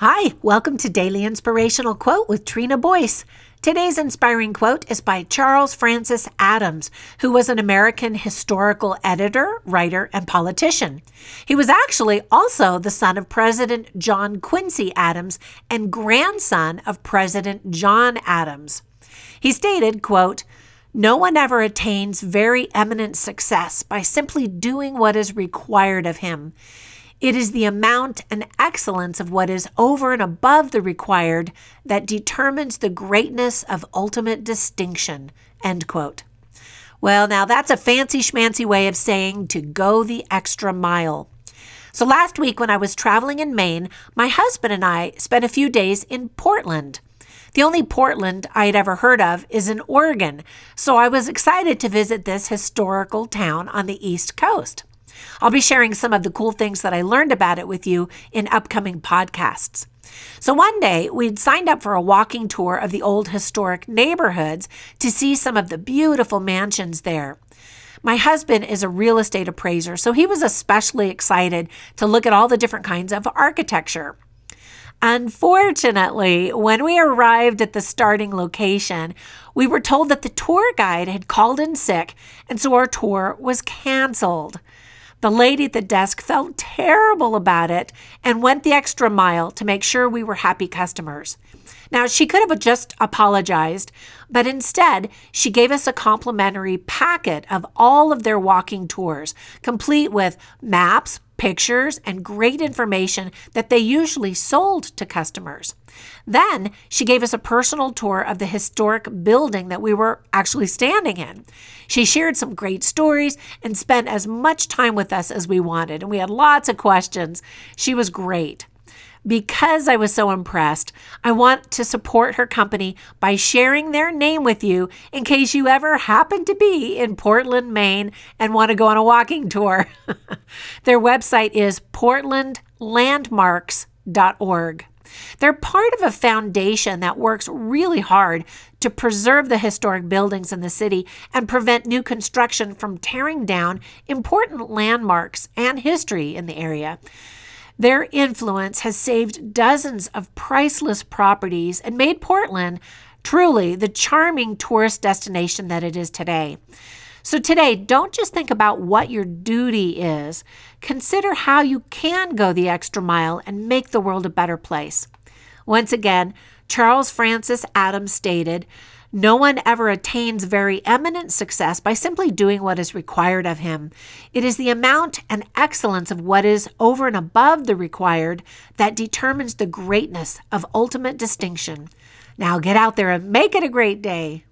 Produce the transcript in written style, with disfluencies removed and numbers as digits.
Hi, welcome to Daily Inspirational Quote with Trina Boyce. Today's inspiring quote is by Charles Francis Adams, who was an American historical editor, writer, and politician. He was actually also the son of President John Quincy Adams and grandson of President John Adams. He stated, quote, "No one ever attains very eminent success by simply doing what is required of him. It is the amount and excellence of what is over and above the required that determines the greatness of ultimate distinction," end quote. Well, now that's a fancy schmancy way of saying to go the extra mile. So last week when I was traveling in Maine, my husband and I spent a few days in Portland. The only Portland I had ever heard of is in Oregon, so I was excited to visit this historical town on the East Coast. I'll be sharing some of the cool things that I learned about it with you in upcoming podcasts. So one day, we'd signed up for a walking tour of the old historic neighborhoods to see some of the beautiful mansions there. My husband is a real estate appraiser, so he was especially excited to look at all the different kinds of architecture. Unfortunately, when we arrived at the starting location, we were told that the tour guide had called in sick, and so our tour was canceled. The lady at the desk felt terrible about it and went the extra mile to make sure we were happy customers. Now, she could have just apologized, but instead, she gave us a complimentary packet of all of their walking tours, complete with maps, pictures, and great information that they usually sold to customers. Then she gave us a personal tour of the historic building that we were actually standing in. She shared some great stories and spent as much time with us as we wanted, and we had lots of questions. She was great. Because I was so impressed, I want to support her company by sharing their name with you in case you ever happen to be in Portland, Maine, and want to go on a walking tour. Their website is portlandlandmarks.org. They're part of a foundation that works really hard to preserve the historic buildings in the city and prevent new construction from tearing down important landmarks and history in the area. Their influence has saved dozens of priceless properties and made Portland truly the charming tourist destination that it is today. So today, don't just think about what your duty is. Consider how you can go the extra mile and make the world a better place. Once again, Charles Francis Adams stated, "No one ever attains very eminent success by simply doing what is required of him. It is the amount and excellence of what is over and above the required that determines the greatness of ultimate distinction." Now get out there and make it a great day.